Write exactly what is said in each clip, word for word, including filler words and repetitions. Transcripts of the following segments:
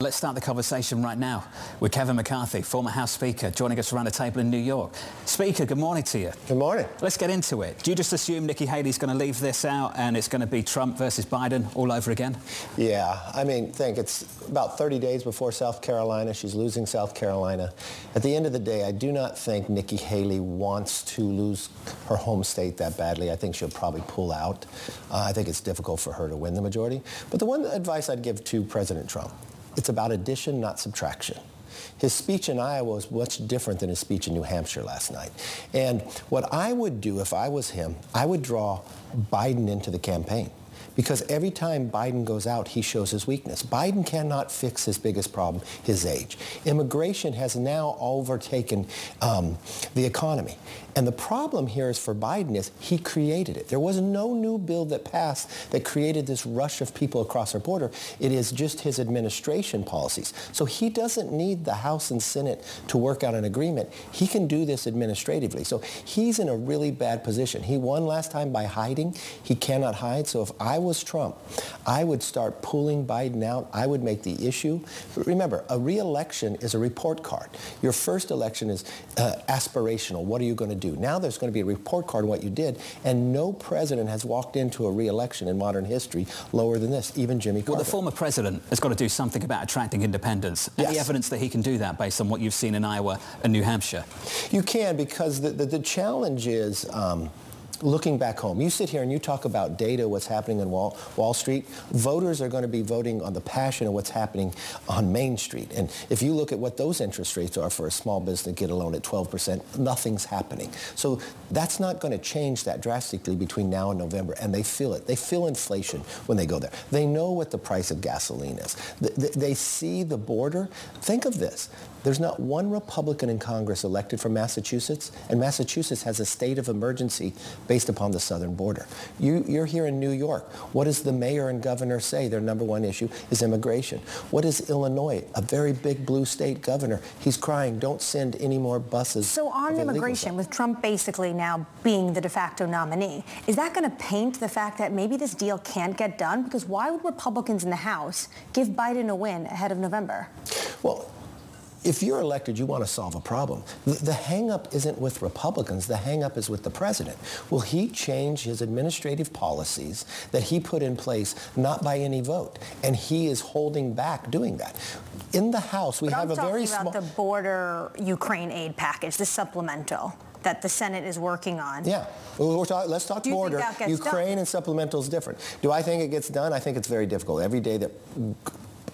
Let's start the conversation right now with Kevin McCarthy, former House Speaker, joining us around a table in New York. Speaker, good morning to you. Good morning. Let's get into it. Do you just assume Nikki Haley's going to leave this out and it's going to be Trump versus Biden all over again? Yeah. I mean, think it's about thirty days before South Carolina. She's losing South Carolina. At the end of the day, I do not think Nikki Haley wants to lose her home state that badly. I think she'll probably pull out. Uh, I think it's difficult for her to win the majority. But the one advice I'd give to President Trump, it's about addition, not subtraction. His speech in Iowa was much different than his speech in New Hampshire last night. And what I would do if I was him, I would draw Biden into the campaign. Because every time Biden goes out, he shows his weakness. Biden cannot fix his biggest problem, his age. Immigration has now overtaken um, the economy. And the problem here is for Biden is he created it. There was no new bill that passed that created this rush of people across our border. It is just his administration policies. So he doesn't need the House and Senate to work out an agreement. He can do this administratively. So he's in a really bad position. He won last time by hiding. He cannot hide. So if I was Trump, I would start pulling Biden out. I would make the issue. But remember, a re-election is a report card. Your first election is uh, aspirational. What are you going to do? do. Now there's going to be a report card on what you did, and no president has walked into a re-election in modern history lower than this, even Jimmy Carter. Well, the former president has got to do something about attracting independence. Yes. Any evidence that he can do that based on what you've seen in Iowa and New Hampshire? You can, because the, the, the challenge is... Um, Looking back home, you sit here and you talk about data, what's happening in Wall, Wall Street. Voters are going to be voting on the passion of what's happening on Main Street. And if you look at what those interest rates are for a small business to get a loan at twelve percent, nothing's happening. So that's not going to change that drastically between now and November. And they feel it. They feel inflation when they go there. They know what the price of gasoline is. They see the border. Think of this. There's not one Republican in Congress elected from Massachusetts, and Massachusetts has a state of emergency based upon the southern border. You, you're here in New York. What does the mayor and governor say? Their number one issue is immigration. What is Illinois, a very big blue state governor? He's crying, don't send any more buses. So on immigration, with Trump basically now being the de facto nominee, is that going to paint the fact that maybe this deal can't get done? Because why would Republicans in the House give Biden a win ahead of November? Well, if you're elected, you want to solve a problem. The hang-up isn't with Republicans. The hang-up is with the president. Will he change his administrative policies that he put in place, not by any vote? And he is holding back doing that. In the House, we but have I'm a very small... I'm talking about the border Ukraine aid package, the supplemental that the Senate is working on. Yeah. We're talk, let's talk border. Ukraine done? And supplemental is different. Do I think it gets done? I think it's very difficult. Every day that...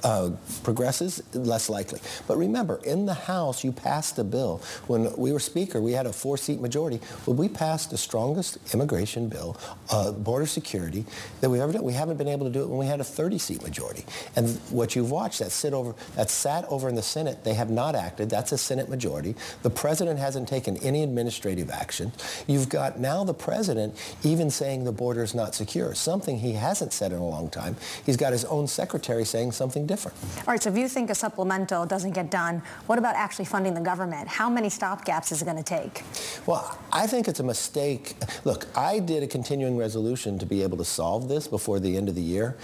Uh, progresses, less likely. But remember, in the House, you passed a bill. When we were Speaker, we had a four-seat majority. Well, we passed the strongest immigration bill, uh, border security, that we ever did. We haven't been able to do it when we had a thirty-seat majority. And what you've watched, that, sit over, that sat over in the Senate, they have not acted. That's a Senate majority. The President hasn't taken any administrative action. You've got now the President even saying the border is not secure, something he hasn't said in a long time. He's got his own secretary saying something different. All right, so if you think a supplemental doesn't get done, what about actually funding the government? How many stopgaps is it going to take? Well, I think it's a mistake. Look, I did a continuing resolution to be able to solve this before the end of the year.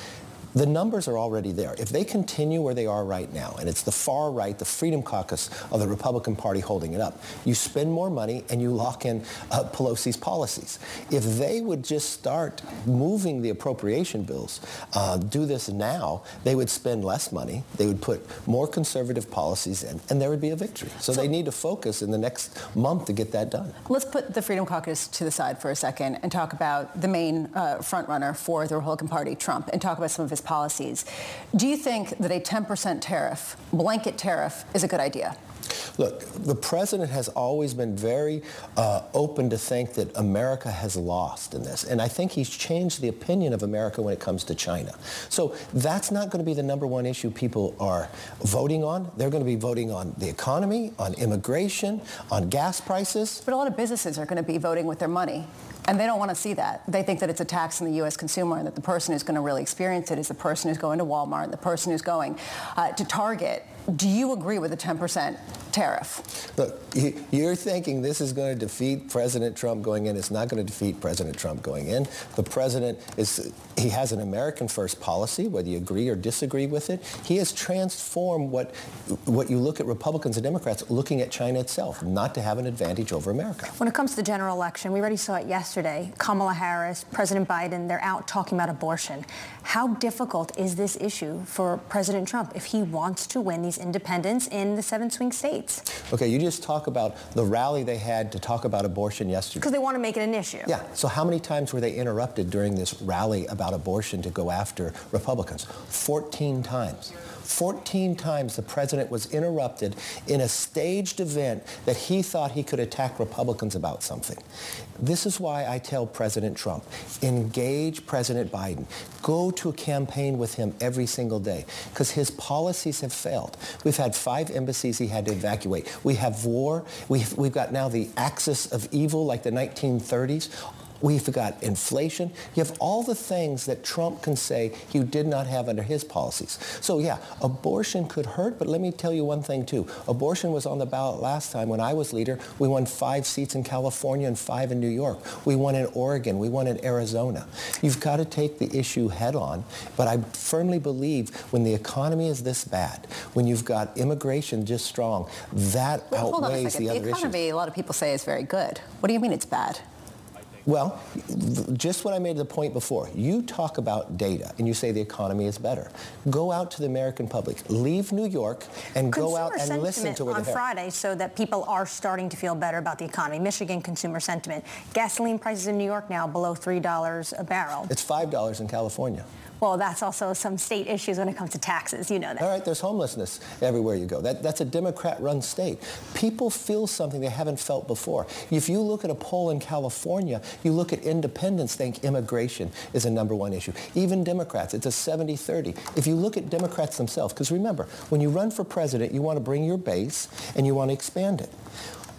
The numbers are already there. If they continue where they are right now, and it's the far right, the Freedom Caucus of the Republican Party holding it up, you spend more money and you lock in uh, Pelosi's policies. If they would just start moving the appropriation bills, uh, do this now, they would spend less money, they would put more conservative policies in, and there would be a victory. So, so they need to focus in the next month to get that done. Let's put the Freedom Caucus to the side for a second and talk about the main uh, front runner for the Republican Party, Trump, and talk about some of his policies. Do you think that a ten percent tariff, blanket tariff, is a good idea? Look, the president has always been very uh, open to think that America has lost in this. And I think he's changed the opinion of America when it comes to China. So that's not going to be the number one issue people are voting on. They're going to be voting on the economy, on immigration, on gas prices. But a lot of businesses are going to be voting with their money. And they don't want to see that. They think that it's a tax on the U S consumer and that the person who's going to really experience it is the person who's going to Walmart and the person who's going uh, to Target. Do you agree with the ten percent tariff? Look, you're thinking this is going to defeat President Trump going in. It's not going to defeat President Trump going in. The president is, he has an American first policy, whether you agree or disagree with it. He has transformed what, what you look at Republicans and Democrats looking at China itself, not to have an advantage over America. When it comes to the general election, we already saw it yesterday. Kamala Harris, President Biden, they're out talking about abortion. How difficult is this issue for President Trump if he wants to win these independents in the seven swing states? Okay, you just talk about the rally they had to talk about abortion yesterday. Because they want to make it an issue. Yeah, so how many times were they interrupted during this rally about abortion to go after Republicans? fourteen times. fourteen times the president was interrupted in a staged event that he thought he could attack Republicans about something. This is why I tell President Trump, engage President Biden. Go to a campaign with him every single day, because his policies have failed. We've had five embassies he had to evacuate. We have war. We've, we've got now the axis of evil like the nineteen thirties. We've got inflation. You have all the things that Trump can say you did not have under his policies. So yeah, abortion could hurt, but let me tell you one thing too. Abortion was on the ballot last time when I was leader. We won five seats in California and five in New York. We won in Oregon. We won in Arizona. You've got to take the issue head on, but I firmly believe when the economy is this bad, when you've got immigration just strong, that well, outweighs the other issues. The economy, issues. A lot of people say, is very good. What do you mean it's bad? Well, just what I made the point before. You talk about data, and you say the economy is better. Go out to the American public. Leave New York and consumer go out and listen to what on Friday, so that people are starting to feel better about the economy. Michigan consumer sentiment. Gasoline prices in New York now below three dollars a barrel. It's five dollars in California. Well, that's also some state issues when it comes to taxes. You know that. All right, there's homelessness everywhere you go. That, that's a Democrat-run state. People feel something they haven't felt before. If you look at a poll in California, you look at independents think immigration is a number one issue. Even Democrats, it's a seventy thirty. If you look at Democrats themselves, because remember, when you run for president, you want to bring your base and you want to expand it.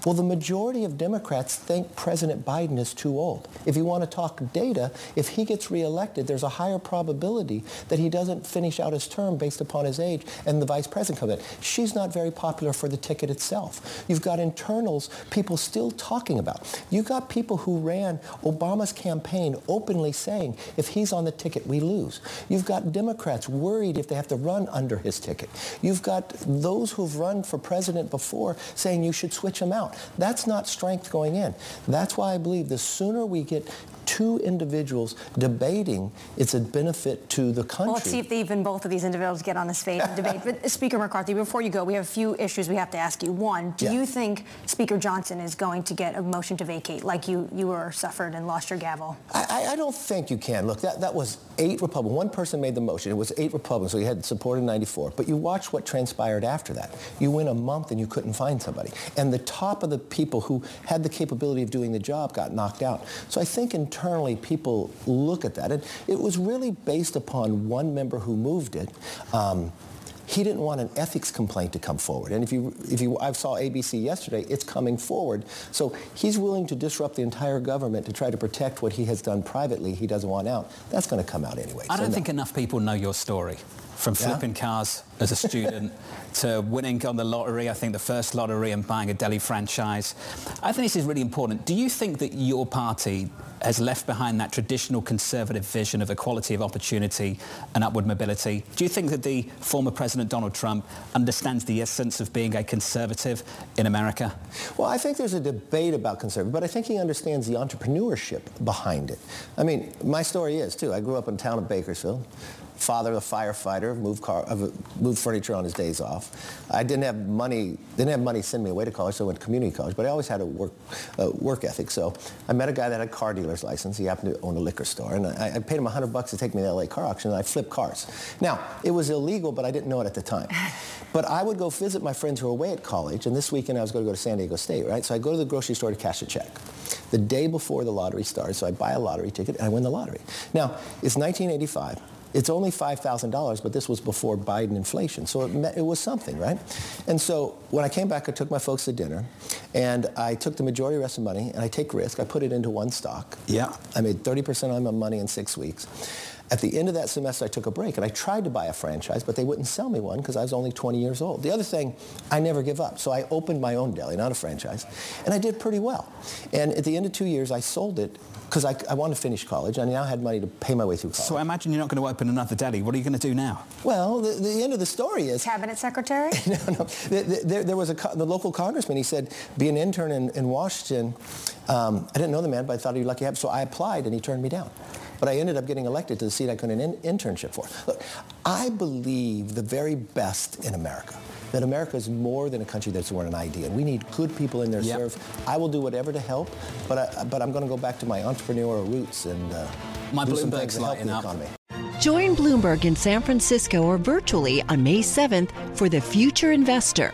Well, the majority of Democrats think President Biden is too old. If you want to talk data, if he gets reelected, there's a higher probability that he doesn't finish out his term based upon his age and the vice president comes in. She's not very popular for the ticket itself. You've got internals people still talking about. You've got people who ran Obama's campaign openly saying, if he's on the ticket, we lose. You've got Democrats worried if they have to run under his ticket. You've got those who've run for president before saying you should switch him out. That's not strength going in. That's why I believe the sooner we get two individuals debating, it's a benefit to the country. Well, let's see if they even both of these individuals get on the stage and debate. But Speaker McCarthy, before you go, we have a few issues we have to ask you. One, do yeah. you think Speaker Johnson is going to get a motion to vacate like you, you were suffered and lost your gavel? I, I don't think you can. Look, that, that was eight Republicans. One person made the motion. It was eight Republicans, so you had support in ninety-four. But you watch what transpired after that. You went a month and you couldn't find somebody. And the top of the people who had the capability of doing the job got knocked out. So I think in internally, people look at that. And it was really based upon one member who moved it. Um, he didn't want an ethics complaint to come forward. And if you, if you, I saw A B C yesterday, it's coming forward. So he's willing to disrupt the entire government to try to protect what he has done privately he doesn't want out. That's going to come out anyway. I don't so think no. enough people know your story. From flipping yeah. cars as a student to winning on the lottery, I think the first lottery, and buying a deli franchise. I think this is really important. Do you think that your party has left behind that traditional conservative vision of equality of opportunity and upward mobility? Do you think that the former President Donald Trump understands the essence of being a conservative in America? Well, I think there's a debate about conservative, but I think he understands the entrepreneurship behind it. I mean, my story is, too, I grew up in the town of Bakersfield. father, a firefighter, moved car, moved furniture on his days off. I didn't have money, didn't have money to send me away to college, so I went to community college. But I always had a work uh, work ethic. So I met a guy that had a car dealer's license. He happened to own a liquor store, and I, I paid him a hundred bucks to take me to the L A car auction, and I flipped cars. Now it was illegal, but I didn't know it at the time. But I would go visit my friends who were away at college, and this weekend I was going to go to San Diego State, right? So I go to the grocery store to cash a check the day before the lottery starts. So I buy a lottery ticket, and I win the lottery. Now it's nineteen eighty-five. It's only five thousand dollars, but this was before Biden inflation, so it, met, it was something, right? And so when I came back, I took my folks to dinner, and I took the majority of the rest of the money, and I take risk. I put it into one stock. Yeah. I made thirty percent on my money in six weeks. At the end of that semester, I took a break, and I tried to buy a franchise, but they wouldn't sell me one because I was only twenty years old. The other thing, I never give up, so I opened my own deli, not a franchise, and I did pretty well. And at the end of two years, I sold it, because I, I wanted to finish college. I now had money to pay my way through college. So I imagine you're not going to open another deli. What are you going to do now? Well, the, the end of the story is... Cabinet secretary? no, no. The, the, there, there was a co the local congressman. He said, be an intern in, in Washington. Um, I didn't know the man, but I thought he'd be lucky to have. So I applied, and he turned me down. But I ended up getting elected to the seat I got an in internship for. Look, I believe the very best in America, that America is more than a country that's worth an idea. We need good people in there to yep. serve. I will do whatever to help, but, I, but I'm going to go back to my entrepreneurial roots and uh, my Bloomberg's lighting up. Economy. Join Bloomberg in San Francisco or virtually on May seventh for The Future Investor,